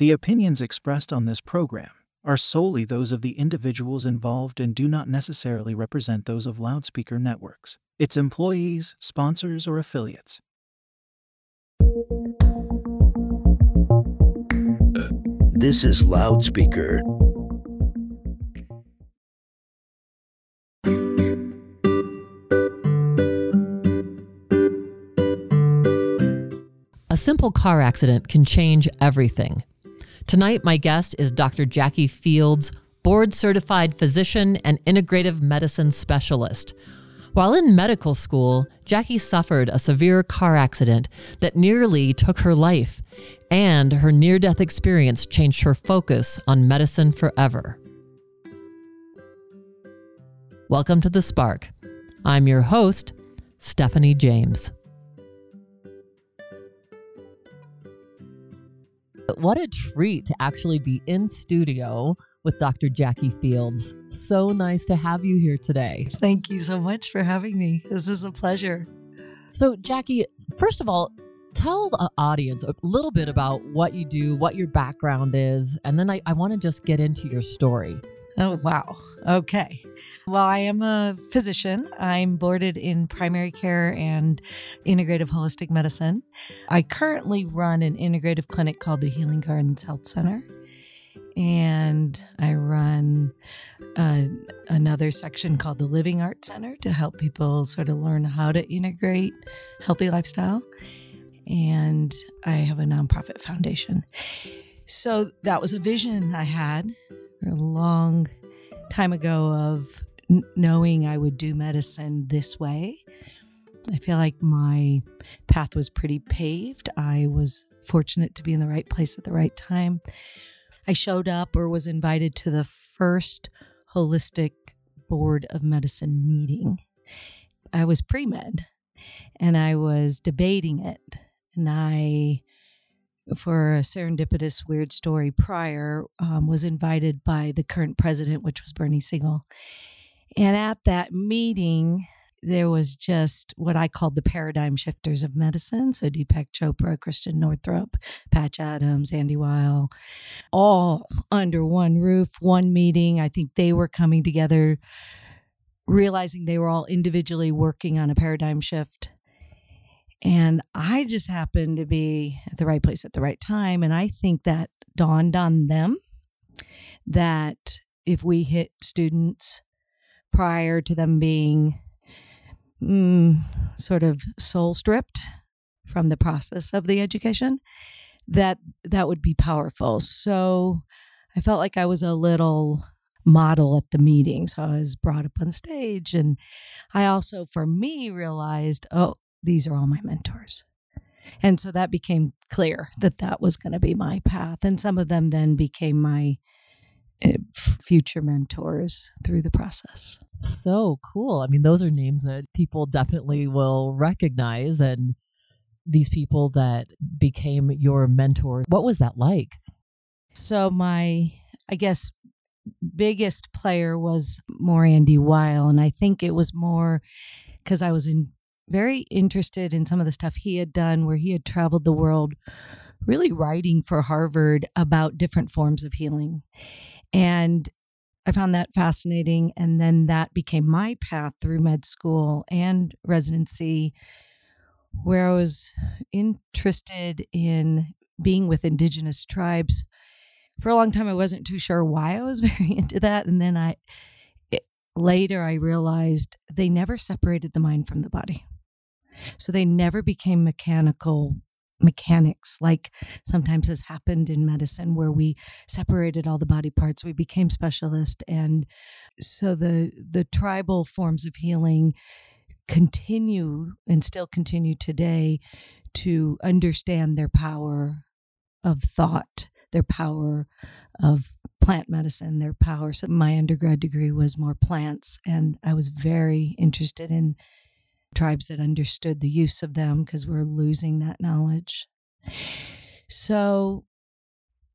The opinions expressed on this program are solely those of the individuals involved and do not necessarily represent those of Loudspeaker Networks, its employees, sponsors, or affiliates. This is Loudspeaker. A simple car accident can change everything. Tonight, my guest is Dr. Jackie Fields, board-certified physician and integrative medicine specialist. While in medical school, Jackie suffered a severe car accident that nearly took her life, and her near-death experience changed her focus on medicine forever. Welcome to The Spark. I'm your host, Stephanie James. What a treat to actually be in studio with Dr. Jackie Fields. So nice to have you here today. Thank you so much for having me. This is a pleasure. So, Jackie, first of all, tell the audience a little bit about what you do, what your background is, and then I want to just get into your story. Oh, wow. Okay. Well, I am a physician. I'm boarded in primary care and integrative holistic medicine. I currently run an integrative clinic called the Healing Gardens Health Center. And I run another section called the Living Arts Center to help people sort of learn how to integrate healthy lifestyle. And I have a nonprofit foundation. So that was a vision I had a long time ago of knowing I would do medicine this way. I feel like my path was pretty paved. I was fortunate to be in the right place at the right time. I showed up or was invited to the first holistic board of medicine meeting. I was pre-med and I was debating it. And I, for a serendipitous weird story prior, was invited by the current president, which was Bernie Siegel. And at that meeting, there was just what I called the paradigm shifters of medicine. So Deepak Chopra, Christiane Northrup, Patch Adams, Andy Weil, all under one roof, one meeting. I think they were coming together, realizing they were all individually working on a paradigm shift. And I just happened to be at the right place at the right time. And I think that dawned on them that if we hit students prior to them being sort of soul stripped from the process of the education, that would be powerful. So I felt like I was a little model at the meeting. So I was brought up on stage. And I also, for me, realized, these are all my mentors. And so that became clear that was going to be my path. And some of them then became my future mentors through the process. So cool. I mean, those are names that people definitely will recognize. And these people that became your mentor, what was that like? So my, I guess, biggest player was more Andy Weil. And I think it was more because I was very interested in some of the stuff he had done, where he had traveled the world really writing for Harvard about different forms of healing. And I found that fascinating. And then that became my path through med school and residency, where I was interested in being with indigenous tribes. For a long time, I wasn't too sure why I was very into that. And then later I realized they never separated the mind from the body. So they never became mechanical mechanics, like sometimes has happened in medicine where we separated all the body parts, we became specialists. And so the tribal forms of healing continue and still continue today to understand their power of thought, their power of plant medicine, their power. So my undergrad degree was more plants, and I was very interested in tribes that understood the use of them because we're losing that knowledge. So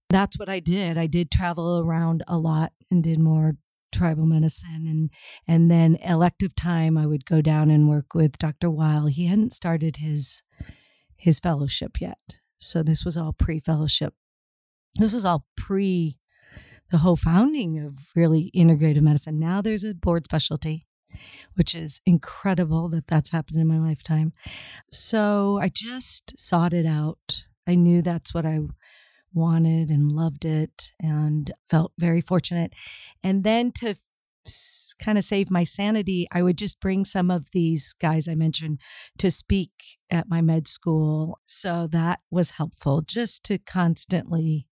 that's what I did. I did travel around a lot and did more tribal medicine. And then elective time, I would go down and work with Dr. Weil. He hadn't started his fellowship yet. So this was all pre-fellowship This is all pre the whole founding of really integrative medicine. Now there's a board specialty, which is incredible that that's happened in my lifetime. So I just sought it out. I knew that's what I wanted and loved it and felt very fortunate. And then to kind of save my sanity, I would just bring some of these guys I mentioned to speak at my med school. So that was helpful, just to constantly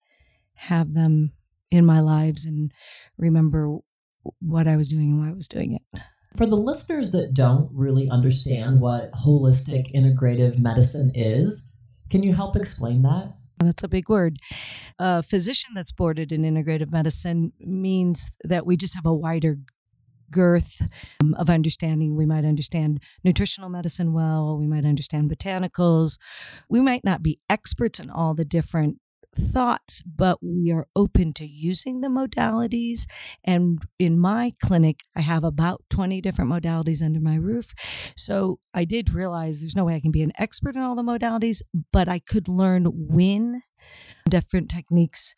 have them in my lives and remember what I was doing and why I was doing it. For the listeners that don't really understand what holistic integrative medicine is, can you help explain that? That's a big word. A physician that's boarded in integrative medicine means that we just have a wider girth of understanding. We might understand nutritional medicine well. We might understand botanicals. We might not be experts in all the different thoughts, but we are open to using the modalities. And in my clinic, I have about 20 different modalities under my roof. So I did realize there's no way I can be an expert in all the modalities, but I could learn when different techniques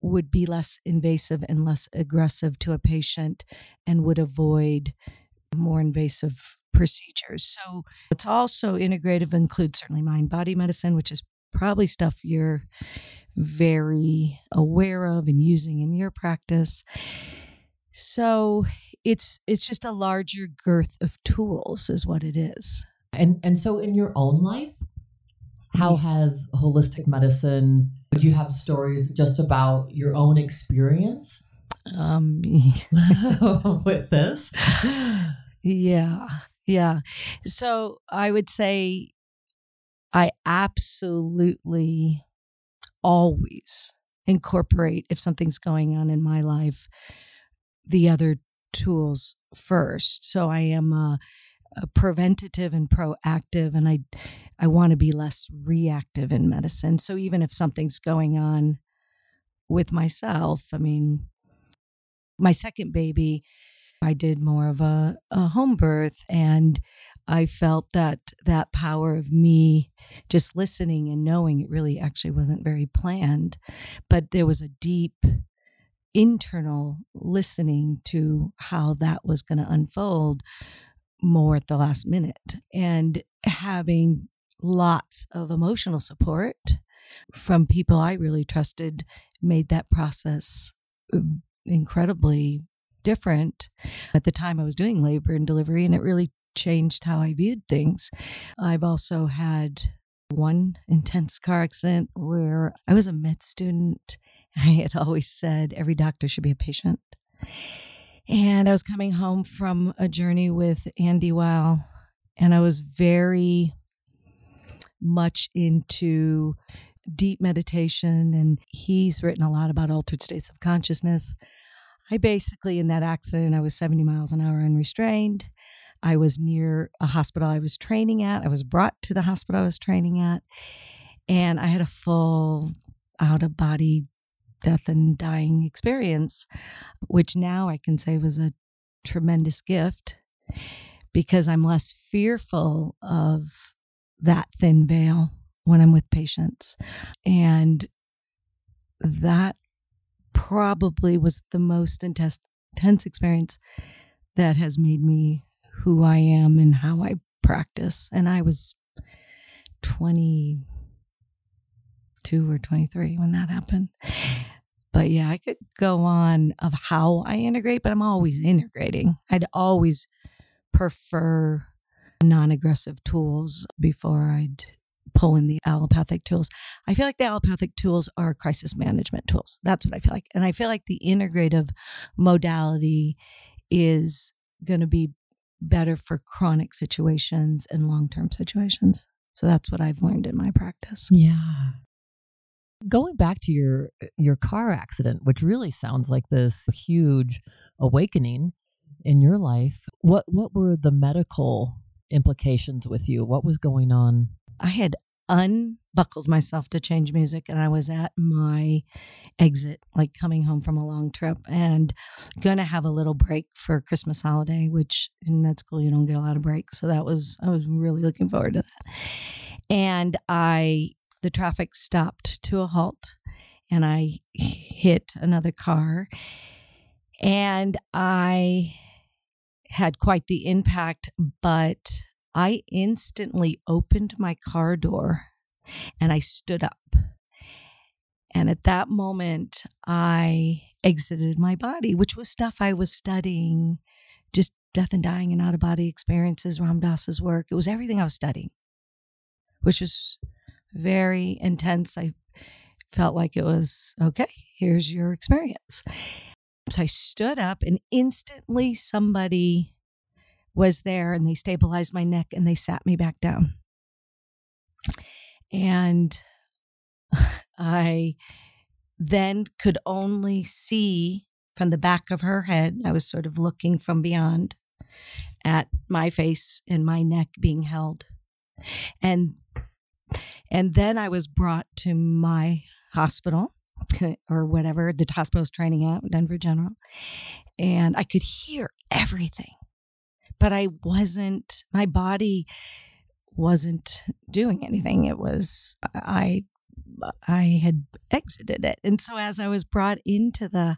would be less invasive and less aggressive to a patient and would avoid more invasive procedures. So it's also integrative, includes certainly mind-body medicine, which is probably stuff you're very aware of and using in your practice. So it's just a larger girth of tools is what it is. And so in your own life, how has holistic medicine, do you have stories just about your own experience with this? Yeah. So I would say I absolutely always incorporate, if something's going on in my life, the other tools first. So I am a preventative and proactive, and I want to be less reactive in medicine. So even if something's going on with myself, I mean, my second baby, I did more of a home birth, and I felt that power of me just listening and knowing it really actually wasn't very planned, but there was a deep internal listening to how that was going to unfold more at the last minute, and having lots of emotional support from people I really trusted made that process incredibly different. At the time I was doing labor and delivery, and it really changed how I viewed things. I've also had one intense car accident where I was a med student. I had always said every doctor should be a patient. And I was coming home from a journey with Andy Weil, and I was very much into deep meditation, and he's written a lot about altered states of consciousness. I basically, in that accident, I was 70 miles an hour unrestrained. I was near a hospital I was training at. I was brought to the hospital I was training at. And I had a full out-of-body death and dying experience, which now I can say was a tremendous gift because I'm less fearful of that thin veil when I'm with patients. And that probably was the most intense experience that has made me who I am and how I practice. And I was 22 or 23 when that happened. But yeah, I could go on of how I integrate, but I'm always integrating. I'd always prefer non-aggressive tools before I'd pull in the allopathic tools. I feel like the allopathic tools are crisis management tools. That's what I feel like. And I feel like the integrative modality is going to be better for chronic situations and long-term situations. So that's what I've learned in my practice. Yeah. Going back to your car accident, which really sounds like this huge awakening in your life, what were the medical implications with you? What was going on? I had unbuckled myself to change music, and I was at my exit, like coming home from a long trip, and gonna have a little break for Christmas holiday, which in med school you don't get a lot of breaks. So I was really looking forward to that. And the traffic stopped to a halt, and I hit another car, and I had quite the impact, but I instantly opened my car door and I stood up. And at that moment, I exited my body, which was stuff I was studying, just death and dying and out-of-body experiences, Ram Dass's work. It was everything I was studying, which was very intense. I felt like it was, okay, here's your experience. So I stood up and instantly somebody was there and they stabilized my neck and they sat me back down. And I then could only see from the back of her head. I was sort of looking from beyond at my face and my neck being held. And then I was brought to my hospital or whatever, the hospital I was training at, Denver General. And I could hear everything, but my body wasn't doing anything. It was, I had exited it. And so as I was brought into the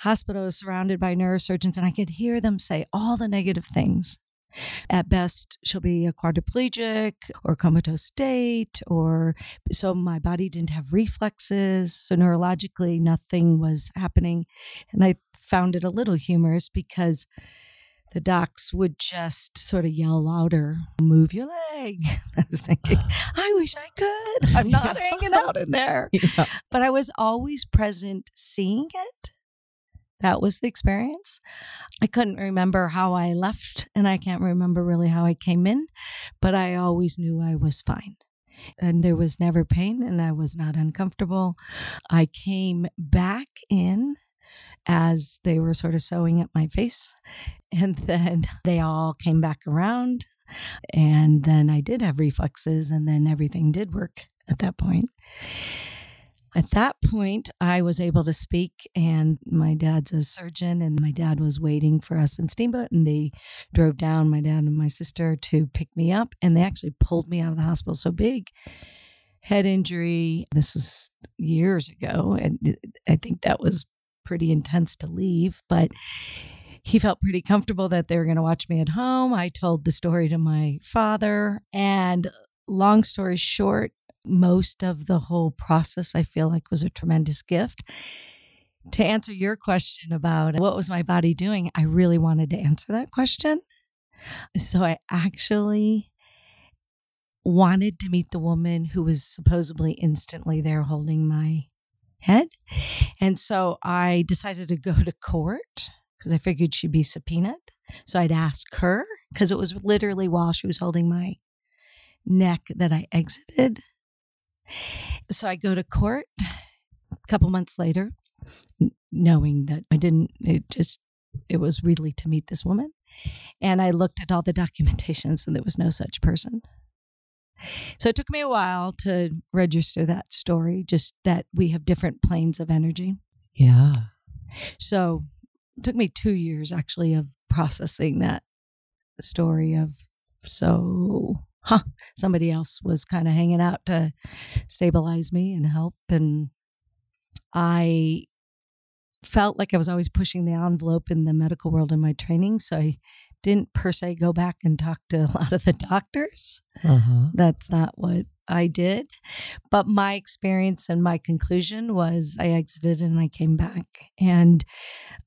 hospital, I was surrounded by neurosurgeons, and I could hear them say all the negative things. At best, she'll be a quadriplegic or comatose state, or so my body didn't have reflexes. So neurologically, nothing was happening. And I found it a little humorous because the docs would just sort of yell louder, move your leg. I was thinking, I wish I could. I'm not hanging out in there. Yeah. But I was always present seeing it. That was the experience. I couldn't remember how I left, and I can't remember really how I came in, but I always knew I was fine. And there was never pain, and I was not uncomfortable. I came back in as they were sort of sewing at my face. And then they all came back around. And then I did have reflexes, and then everything did work at that point. At that point, I was able to speak, and my dad's a surgeon, and my dad was waiting for us in Steamboat, and they drove down, my dad and my sister, to pick me up, and they actually pulled me out of the hospital. So big head injury. This is years ago, and I think that was pretty intense to leave, but he felt pretty comfortable that they were going to watch me at home. I told the story to my father, and long story short, most of the whole process I feel like was a tremendous gift. To answer your question about what was my body doing, I really wanted to answer that question. So I actually wanted to meet the woman who was supposedly instantly there holding my head. And so I decided to go to court because I figured she'd be subpoenaed. So I'd ask her, because it was literally while she was holding my neck that I exited. So I go to court a couple months later, knowing that I didn't, it was really to meet this woman. And I looked at all the documentations and there was no such person. So it took me a while to register that story, just that we have different planes of energy. Yeah. So it took me 2 years actually of processing that story of, somebody else was kind of hanging out to stabilize me and help. And I felt like I was always pushing the envelope in the medical world in my training. So I didn't per se go back and talk to a lot of the doctors. Uh-huh. That's not what I did. But my experience and my conclusion was I exited and I came back. And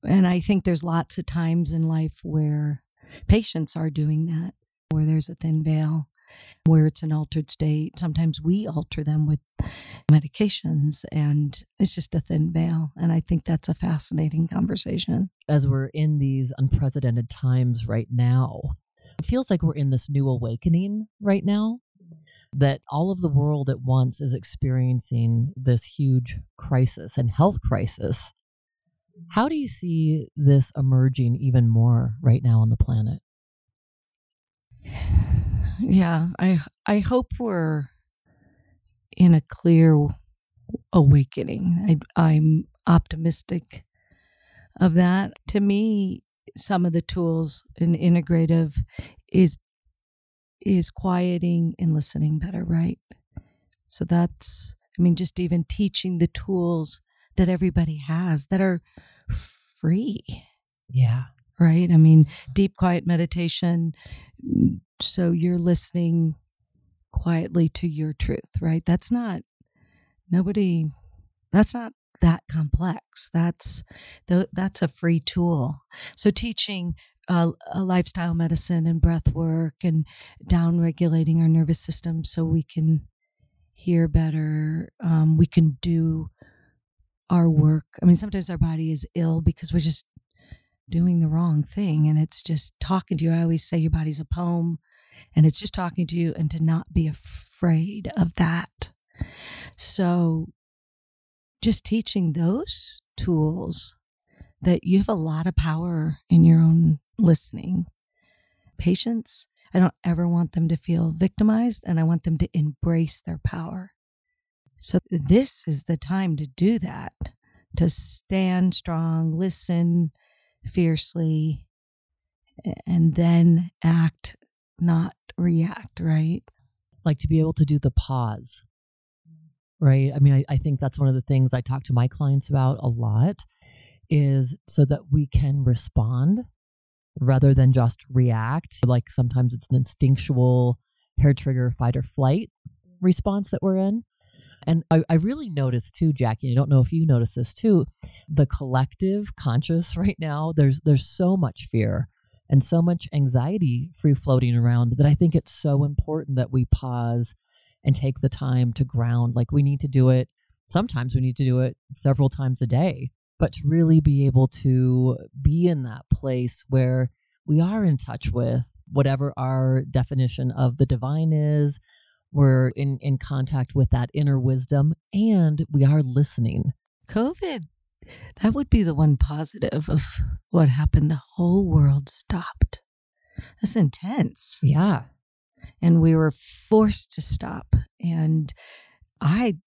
I think there's lots of times in life where patients are doing that, where there's a thin veil, where it's an altered state. Sometimes we alter them with medications, and it's just a thin veil. And I think that's a fascinating conversation. As we're in these unprecedented times right now, it feels like we're in this new awakening right now, that all of the world at once is experiencing this huge crisis and health crisis. How do you see this emerging even more right now on the planet? Yeah, I hope we're in a clear awakening. I'm optimistic of that. To me, some of the tools in integrative is quieting and listening better, right? So that's I mean, just even teaching the tools that everybody has that are free. Yeah. Right? I mean, deep, quiet meditation. So you're listening quietly to your truth, right? That's not that complex. That's a free tool. So teaching a lifestyle medicine and breath work and down regulating our nervous system so we can hear better. We can do our work. I mean, sometimes our body is ill because we're just doing the wrong thing, and it's just talking to you. I always say your body's a poem, and it's just talking to you, and to not be afraid of that. So just teaching those tools that you have a lot of power in your own listening. Patients, I don't ever want them to feel victimized, and I want them to embrace their power. So this is the time to do that, to stand strong, listen fiercely, and then act, not react, right? Like to be able to do the pause, right? I mean, I think that's one of the things I talk to my clients about a lot, is so that we can respond rather than just react. Like sometimes it's an instinctual hair trigger fight or flight response that we're in. And I really noticed too, Jackie, I don't know if you notice this too, the collective conscious right now, there's so much fear and so much anxiety free floating around that I think it's so important that we pause and take the time to ground. Like we need to do it. Sometimes we need to do it several times a day, but to really be able to be in that place where we are in touch with whatever our definition of the divine is. We're in contact with that inner wisdom, and we are listening. COVID, that would be the one positive of what happened. The whole world stopped. That's intense. Yeah. And we were forced to stop. And I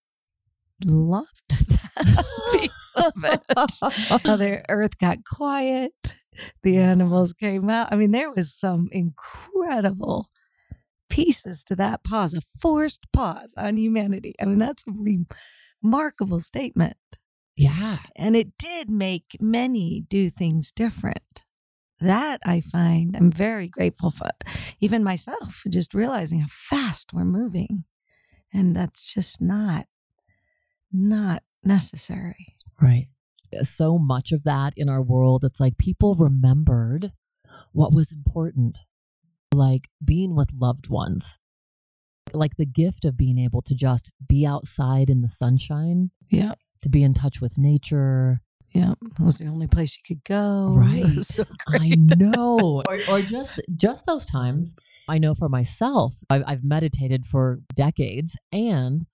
loved that piece of it. How the earth got quiet. The animals came out. I mean, there was some incredible pieces to that pause, a forced pause on humanity. I mean, that's a remarkable statement. Yeah. And it did make many do things different. That I find I'm very grateful for, even myself, just realizing how fast we're moving. And that's just not necessary. Right. So much of that in our world, it's like people remembered what was important. Like being with loved ones, like the gift of being able to just be outside in the sunshine. Yeah. To be in touch with nature. Yeah. It was the only place you could go. Right. So I know. or just those times. I know for myself, I've meditated for decades, and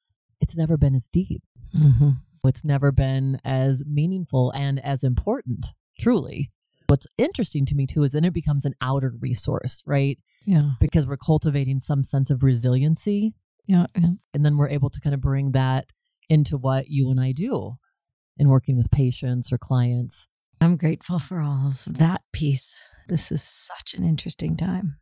it's never been as deep. Mm-hmm. It's never been as meaningful and as important, truly. What's interesting to me too is then it becomes an outer resource, right? Yeah. Because we're cultivating some sense of resiliency. Yeah. And then we're able to kind of bring that into what you and I do in working with patients or clients. I'm grateful for all of that piece. This is such an interesting time.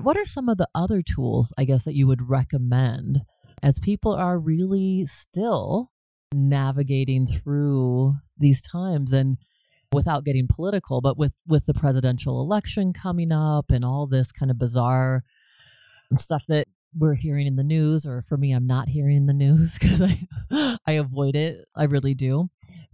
What are some of the other tools, I guess, that you would recommend as people are really still navigating through these times? And without getting political, but with the presidential election coming up and all this kind of bizarre stuff that we're hearing in the news, or for me, I'm not hearing in the news because I avoid it. I really do,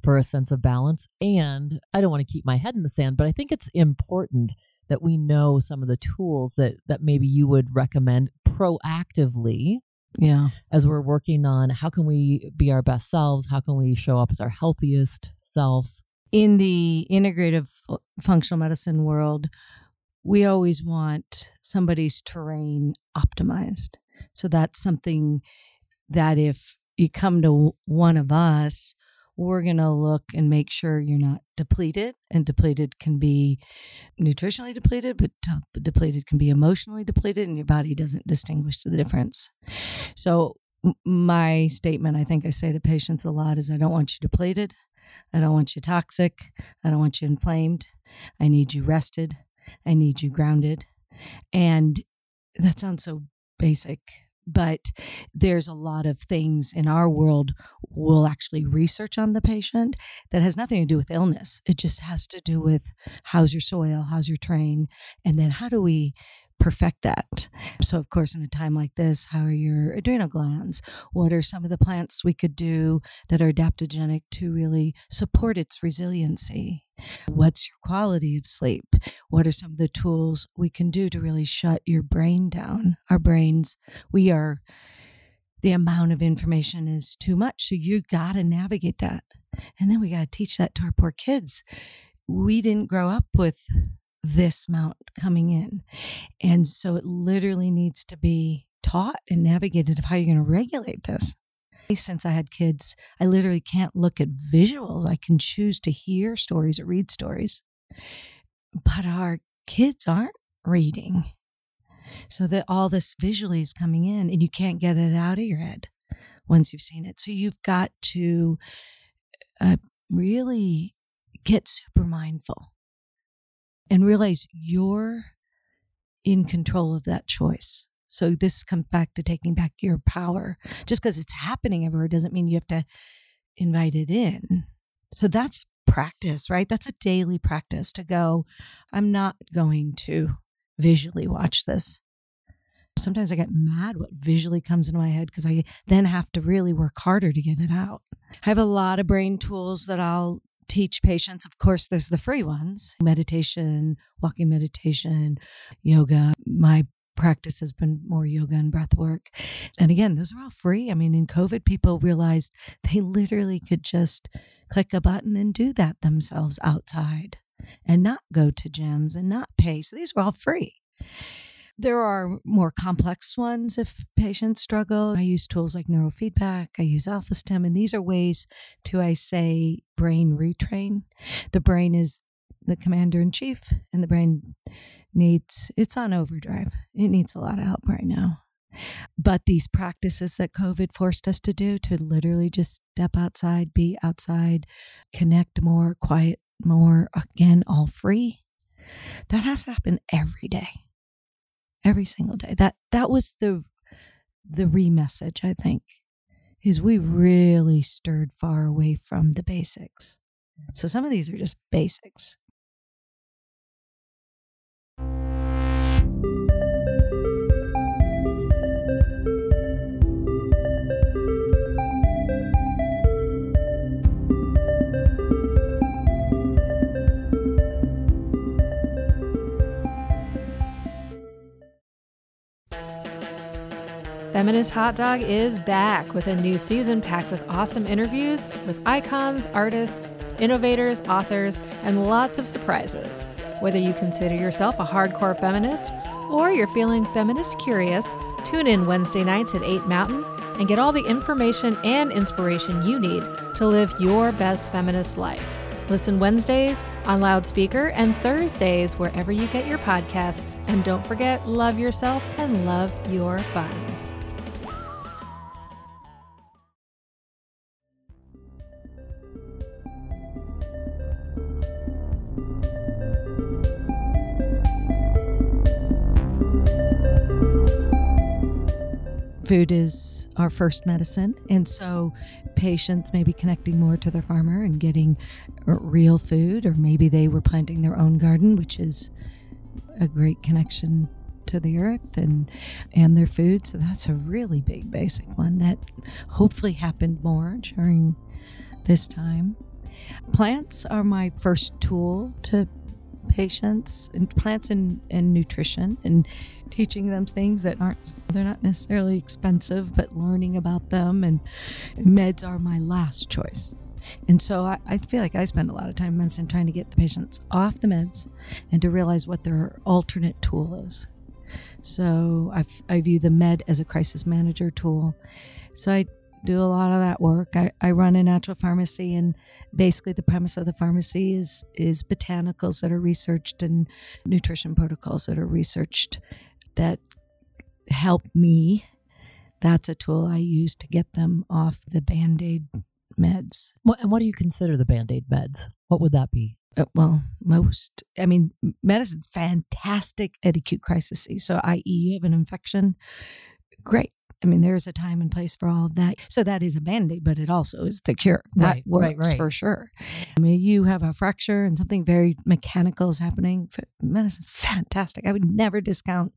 for a sense of balance. And I don't want to keep my head in the sand, but I think it's important that we know some of the tools that maybe you would recommend proactively. Yeah. As we're working on how can we be our best selves? How can we show up as our healthiest self? In the integrative functional medicine world, we always want somebody's terrain optimized. So that's something that if you come to one of us, we're going to look and make sure you're not depleted. And depleted can be nutritionally depleted, but depleted can be emotionally depleted, and your body doesn't distinguish the difference. So my statement, I think I say to patients a lot, is I don't want you depleted. I don't want you toxic. I don't want you inflamed. I need you rested. I need you grounded. And that sounds so basic, But there's a lot of things in our world we'll actually research on the patient that has nothing to do with illness. It just has to do with how's your soil, how's your terrain, and then how do we perfect that? So, of course, in a time like this, how are your adrenal glands? What are some of the plants we could do that are adaptogenic to really support its resiliency? What's your quality of sleep? What are some of the tools we can do to really shut your brain down? Our brains, the amount of information is too much, so you got to navigate that. And then we got to teach that to our poor kids. We didn't grow up with this amount coming in. And so it literally needs to be taught and navigated of how you're going to regulate this. Since I had kids, I literally can't look at visuals. I can choose to hear stories or read stories, but our kids aren't reading. So that all this visually is coming in and you can't get it out of your head once you've seen it. So you've got to really get super mindful and realize you're in control of that choice. So this comes back to taking back your power. Just because it's happening everywhere doesn't mean you have to invite it in. So that's practice, right? That's a daily practice to go, I'm not going to visually watch this. Sometimes I get mad what visually comes into my head because I then have to really work harder to get it out. I have a lot of brain tools that I'll teach patients. Of course, there's the free ones, meditation, walking meditation, yoga. My practice has been more yoga and breath work. And again, those are all free. I mean, in COVID, people realized they literally could just click a button and do that themselves outside and not go to gyms and not pay. So these are all free. There are more complex ones if patients struggle. I use tools like neurofeedback. I use AlphaStem. And these are ways to, I say, brain retrain. The brain is the commander-in-chief, and the brain it's on overdrive. It needs a lot of help right now. But these practices that COVID forced us to do, to literally just step outside, be outside, connect more, quiet more, again, all free, that has to happen every day. Every single day. That was the re-message, I think, is we really stirred far away from the basics. So some of these are just basics. Feminist Hot Dog is back with a new season packed with awesome interviews with icons, artists, innovators, authors, and lots of surprises. Whether you consider yourself a hardcore feminist or you're feeling feminist curious, tune in Wednesday nights at 8 Mountain and get all the information and inspiration you need to live your best feminist life. Listen Wednesdays on Loudspeaker and Thursdays wherever you get your podcasts. And don't forget, love yourself and love your buns. Food is our first medicine, and so patients may be connecting more to their farmer and getting real food, or maybe they were planting their own garden, which is a great connection to the earth and their food. So that's a really big basic one that hopefully happened more during this time. Plants are my first tool to patients, and plants and nutrition, and teaching them things that they're not necessarily expensive, but learning about them. And meds are my last choice. And so I feel like I spend a lot of time in medicine trying to get the patients off the meds and to realize what their alternate tool is. So I view the med as a crisis manager tool. So I do a lot of that work. I run a natural pharmacy, and basically the premise of the pharmacy is botanicals that are researched and nutrition protocols that are researched that help me. That's a tool I use to get them off the Band-Aid meds. And what do you consider the Band-Aid meds? What would that be? Medicine's fantastic at acute crises. So i.e. you have an infection, great. I mean, there's a time and place for all of that. So that is a band-aid, but it also is the cure. That works for sure. I mean, you have a fracture and something very mechanical is happening. Medicine, fantastic. I would never discount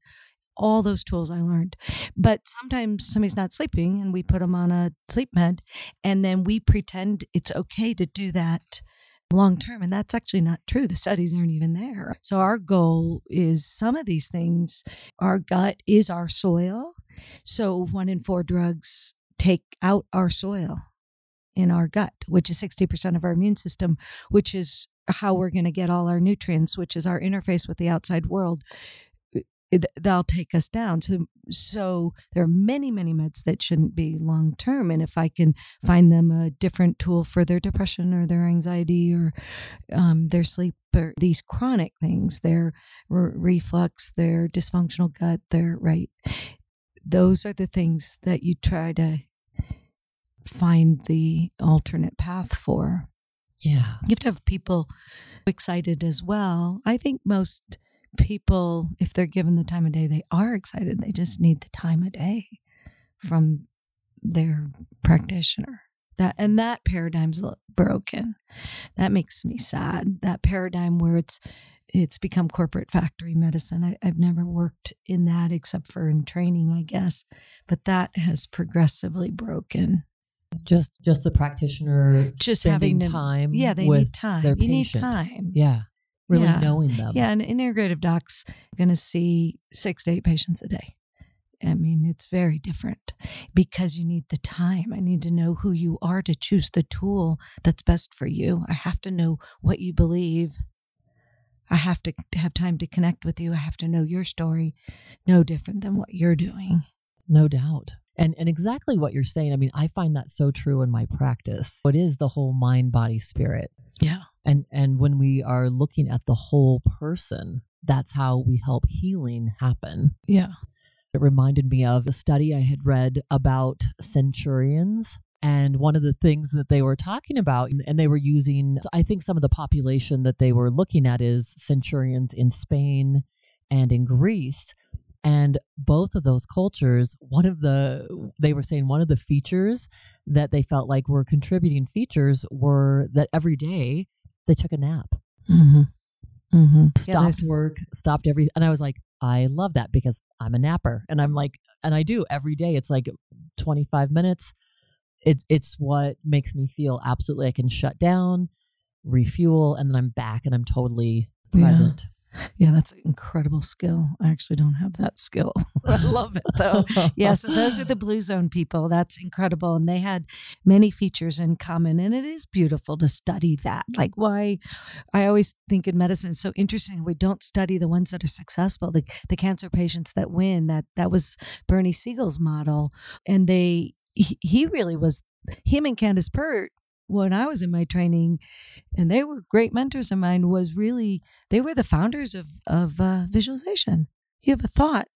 all those tools I learned. But sometimes somebody's not sleeping and we put them on a sleep med and then we pretend it's okay to do that long term. And that's actually not true. The studies aren't even there. So our goal is some of these things, our gut is our soil. So 1 in 4 drugs take out our soil in our gut, which is 60% of our immune system, which is how we're going to get all our nutrients, which is our interface with the outside world. They'll take us down. So there are many, many meds that shouldn't be long term. And if I can find them a different tool for their depression or their anxiety or their sleep or these chronic things, their reflux, their dysfunctional gut, those are the things that you try to find the alternate path for. Yeah. You have to have people excited as well. I think most people, if they're given the time of day, they are excited. They just need the time of day from their practitioner. That paradigm's broken. That makes me sad. That paradigm where it's become corporate factory medicine. I've never worked in that except for in training, I guess. But that has progressively broken. Just the practitioner just spending time. Yeah, they need time. You need time. Yeah. Really knowing them. Yeah, and integrative docs are going to see 6 to 8 patients a day. I mean, it's very different because you need the time. I need to know who you are to choose the tool that's best for you. I have to know what you believe. I have to have time to connect with you. I have to know your story. No different than what you're doing. No doubt. And exactly what you're saying. I mean, I find that so true in my practice. It is the whole mind, body, spirit. Yeah. And when we are looking at the whole person, that's how we help healing happen. Yeah. It reminded me of a study I had read about centurions. And one of the things that they were talking about, and they were using, I think some of the population that they were looking at is centurions in Spain and in Greece. And both of those cultures, they were saying one of the features that they felt like were contributing features were that every day they took a nap, mm-hmm. Mm-hmm. Stopped work, stopped everything. And I was like, I love that because I'm a napper. And I'm like, and I do every day. It's like 25 minutes. It's what makes me feel absolutely I can shut down, refuel, and then I'm back and I'm totally present. Yeah. Yeah, that's an incredible skill. I actually don't have that skill. I love it, though. Yeah, so those are the Blue Zone people. That's incredible. And they had many features in common. And it is beautiful to study that. Like why I always think in medicine, it's so interesting. We don't study the ones that are successful, the cancer patients that win. That was Bernie Siegel's model. And he really was, him and Candace Pert, when I was in my training, and they were great mentors of mine, they were the founders of visualization. You have a thought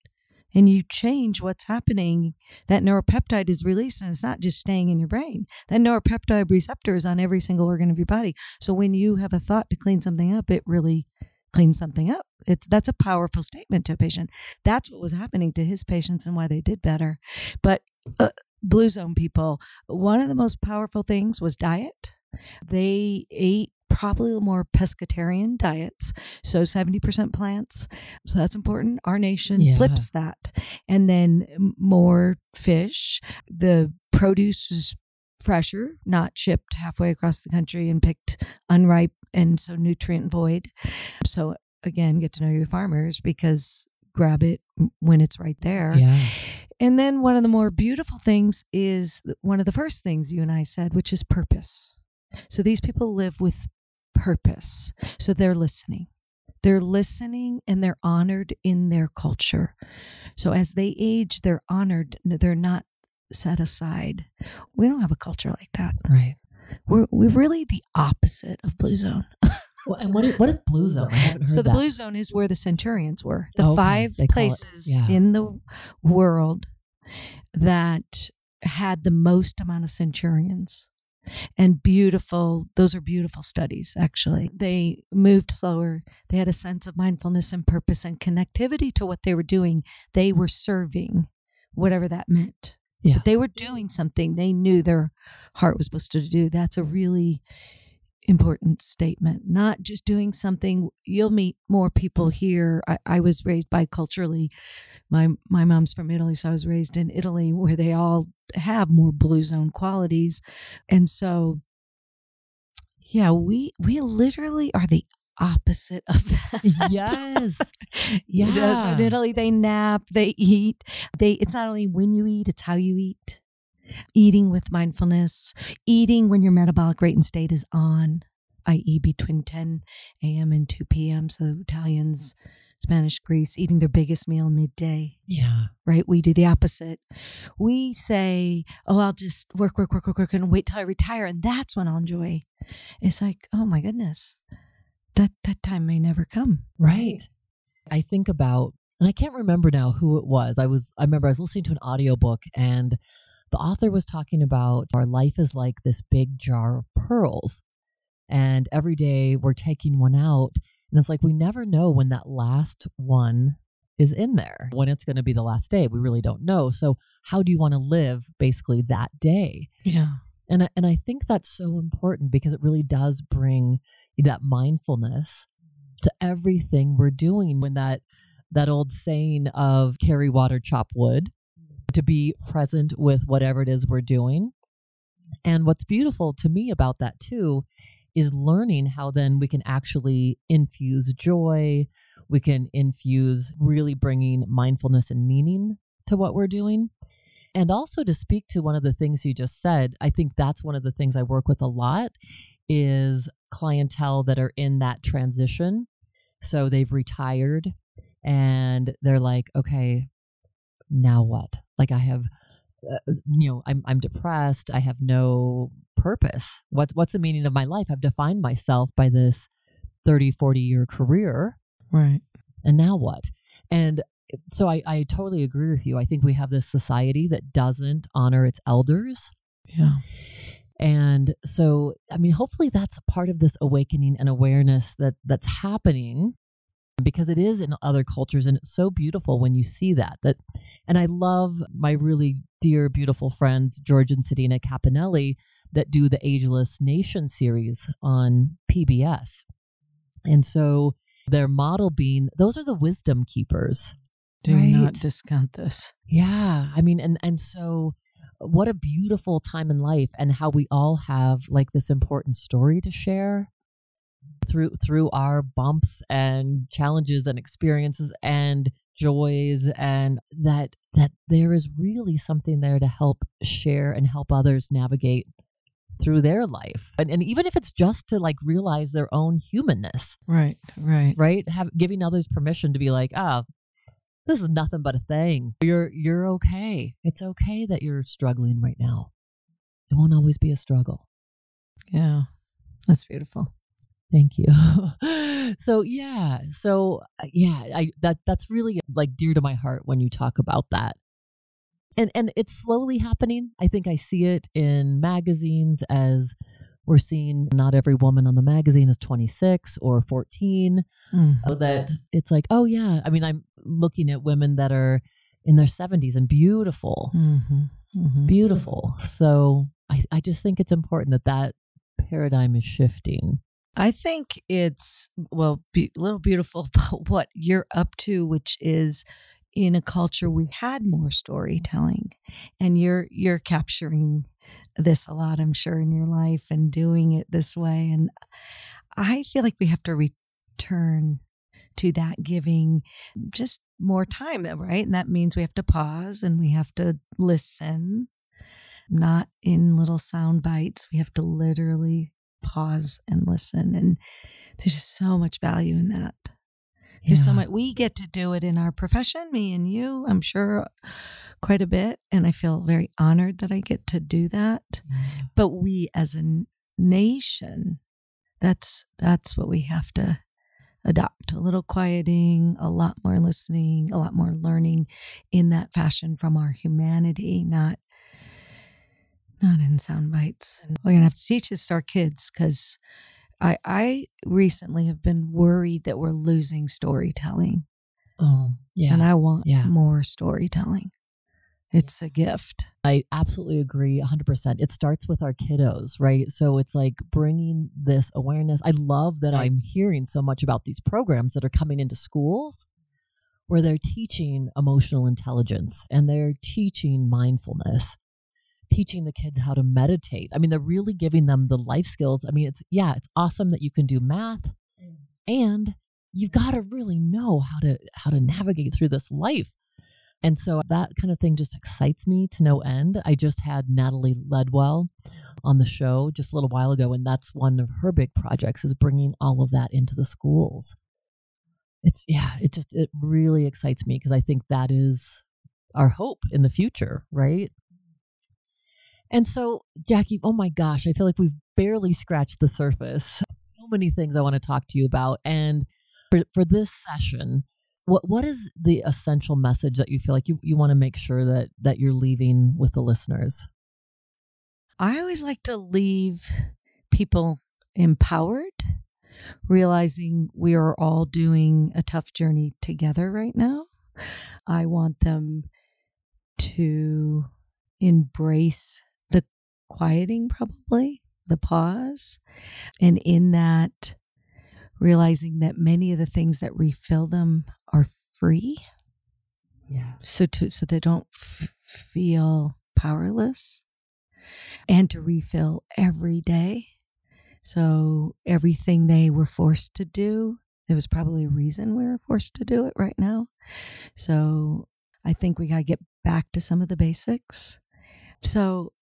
and you change what's happening. That neuropeptide is released and it's not just staying in your brain. That neuropeptide receptor is on every single organ of your body. So when you have a thought to clean something up, it really cleans something up. That's a powerful statement to a patient. That's what was happening to his patients and why they did better. But Blue Zone people, one of the most powerful things was diet. They ate probably more pescatarian diets, so 70% plants. So that's important. Our nation flips that. And then more fish. The produce is fresher, not shipped halfway across the country and picked unripe and so nutrient void. So again, get to know your farmers because grab it when it's right there. Yeah. And then one of the more beautiful things is one of the first things you and I said, which is purpose. So these people live with purpose. So they're listening. They're listening and they're honored in their culture. So as they age, they're honored. They're not set aside. We don't have a culture like that. Right. We're really the opposite of Blue Zone. Well, and what is Blue Zone? I haven't heard that. So the Blue Zone is where the centurions were. The 5 places in the world that had the most amount of centurions. And those are beautiful studies, actually. They moved slower. They had a sense of mindfulness and purpose and connectivity to what they were doing. They were serving, whatever that meant. Yeah. But they were doing something they knew their heart was supposed to do. That's a really important statement. Not just doing something. You'll meet more people here. I was raised biculturally. My mom's from Italy, so I was raised in Italy, where they all have more Blue Zone qualities. And so, yeah, we literally are the opposite of that. Yes. Yeah. So in Italy, they nap, they eat. It's not only when you eat, it's how you eat. Eating with mindfulness, eating when your metabolic rate and state is on, i.e. between 10 a.m. and 2 p.m. So Italians, Spanish, Greece, eating their biggest meal midday. Yeah. Right? We do the opposite. We say, oh, I'll just work, and wait till I retire, and that's when I'll enjoy. It's like, oh my goodness, that time may never come. Right. I think about, and I can't remember now who it was. I remember I was listening to an audiobook, and the author was talking about our life is like this big jar of pearls, and every day we're taking one out, and it's like we never know when that last one is in there, when it's going to be the last day. We really don't know. So how do you want to live basically that day? Yeah. And I think that's so important, because it really does bring that mindfulness to everything we're doing. When that old saying of carry water, chop wood, to be present with whatever it is we're doing. And what's beautiful to me about that too is learning how then we can actually infuse joy. We can infuse really bringing mindfulness and meaning to what we're doing. And also, to speak to one of the things you just said, I think that's one of the things I work with a lot is clientele that are in that transition. So they've retired and they're like, okay, now what? Like, I have, I'm depressed. I have no purpose. What's the meaning of my life? I've defined myself by this 30, 40-year career. Right. And now what? And so I totally agree with you. I think we have this society that doesn't honor its elders. Yeah. And so, I mean, hopefully that's part of this awakening and awareness that's happening, because it is in other cultures, and it's so beautiful when you see that. And I love my really dear, beautiful friends, George and Sedina Capanelli, that do the Ageless Nation series on PBS. And so their model being, those are the wisdom keepers. Do right? not discount this. Yeah. I mean, and so what a beautiful time in life, and how we all have like this important story to share through our bumps and challenges and experiences and joys, and that there is really something there to help share and help others navigate through their life. And even if it's just to like realize their own humanness. Right. Giving others permission to be like, this is nothing but a thing. You're okay. It's okay that you're struggling right now. It won't always be a struggle. Yeah. That's beautiful. Thank you. That's really like dear to my heart when you talk about that. And it's slowly happening. I think I see it in magazines, as we're seeing not every woman on the magazine is 26 or 14. So that it's like, oh yeah. I mean, I'm looking at women that are in their 70s and beautiful, beautiful. So I just think it's important that paradigm is shifting. I think it's, a little beautiful about what you're up to, which is in a culture we had more storytelling, and you're capturing this a lot, I'm sure, in your life and doing it this way. And I feel like we have to return to that, giving just more time, right? And that means we have to pause and we have to listen, not in little sound bites. We have to literally pause and listen, and there's just so much value in that. There's so much. We get to do it in our profession, me and you, I'm sure, quite a bit, and I feel very honored that I get to do that. But we as a nation, that's what we have to adopt. A little quieting, a lot more listening, a lot more learning in that fashion from our humanity, not in sound bites. And we're going to have to teach this to our kids, because I recently have been worried that we're losing storytelling. And I want more storytelling. It's a gift. I absolutely agree 100%. It starts with our kiddos, right? So it's like bringing this awareness. I love that I'm hearing so much about these programs that are coming into schools where they're teaching emotional intelligence and they're teaching mindfulness, teaching the kids how to meditate. I mean, they're really giving them the life skills. I mean, it's awesome that you can do math, and you've got to really know how to navigate through this life. And so that kind of thing just excites me to no end. I just had Natalie Ledwell on the show just a little while ago, and that's one of her big projects, is bringing all of that into the schools. It really excites me because I think that is our hope in the future, right? And so, Jackie, oh my gosh, I feel like we've barely scratched the surface. So many things I want to talk to you about. And for this session, what is the essential message that you feel like you want to make sure that you're leaving with the listeners? I always like to leave people empowered, realizing we are all doing a tough journey together right now. I want them to embrace the quieting, probably, the pause. And in that, realizing that many of the things that refill them are free. Yeah. So they don't feel powerless, and to refill every day. So everything they were forced to do, there was probably a reason we were forced to do it right now. So I think we got to get back to some of the basics. So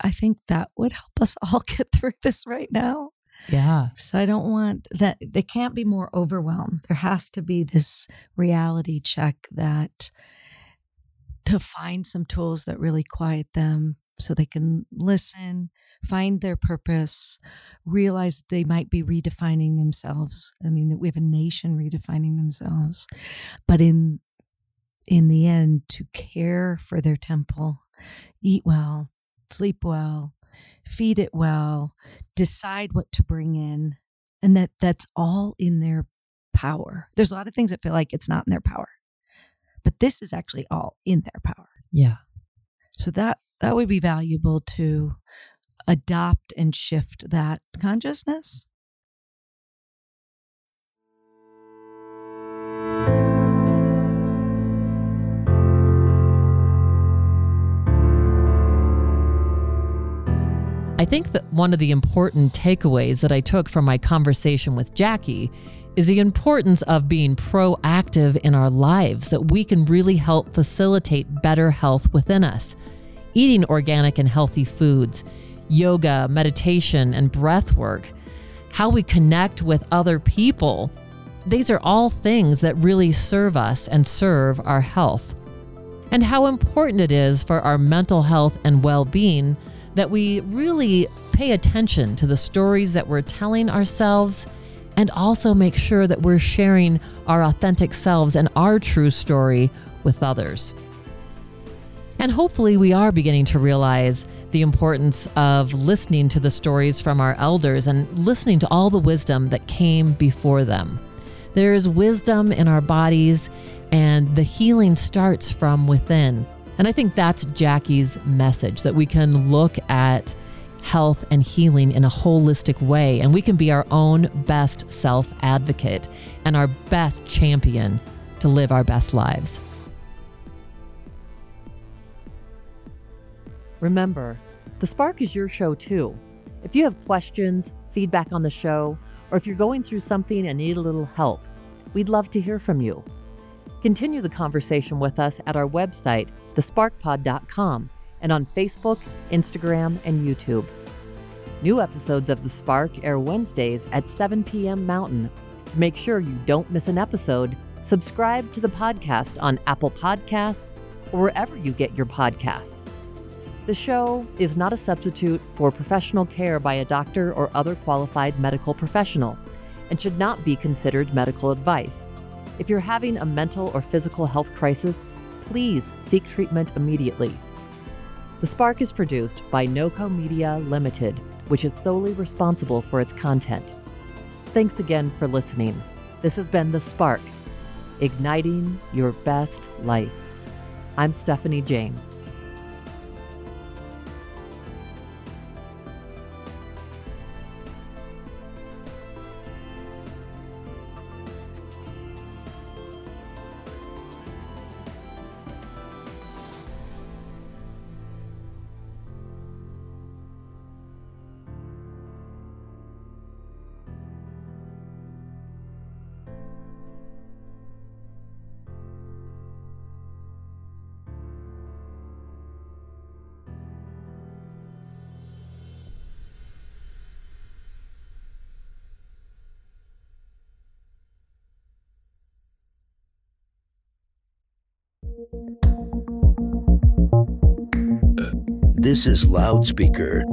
I think that would help us all get through this right now. Yeah. So I don't want that. They can't be more overwhelmed. There has to be this reality check that to find some tools that really quiet them so they can listen, find their purpose, realize they might be redefining themselves. I mean, we have a nation redefining themselves, but in the end, to care for their temple, eat well, sleep well, feed it well, decide what to bring in, and that's all in their power. There's a lot of things that feel like it's not in their power, but this is actually all in their power. Yeah. So that would be valuable, to adopt and shift that consciousness. I think that one of the important takeaways that I took from my conversation with Jackie is the importance of being proactive in our lives, that we can really help facilitate better health within us. Eating organic and healthy foods, yoga, meditation, and breath work, how we connect with other people. These are all things that really serve us and serve our health. And how important it is for our mental health and well-being that we really pay attention to the stories that we're telling ourselves, and also make sure that we're sharing our authentic selves and our true story with others. And hopefully we are beginning to realize the importance of listening to the stories from our elders and listening to all the wisdom that came before them. There is wisdom in our bodies, and the healing starts from within. And I think that's Jackie's message, that we can look at health and healing in a holistic way, and we can be our own best self-advocate and our best champion to live our best lives. Remember, The Spark is your show too. If you have questions, feedback on the show, or if you're going through something and need a little help, we'd love to hear from you. Continue the conversation with us at our website, thesparkpod.com, and on Facebook, Instagram, and YouTube. New episodes of The Spark air Wednesdays at 7 p.m. Mountain. To make sure you don't miss an episode, subscribe to the podcast on Apple Podcasts or wherever you get your podcasts. The show is not a substitute for professional care by a doctor or other qualified medical professional, and should not be considered medical advice. If you're having a mental or physical health crisis, please seek treatment immediately. The Spark is produced by NoCo Media Limited, which is solely responsible for its content. Thanks again for listening. This has been The Spark, igniting your best life. I'm Stephanie James. This is Loudspeaker,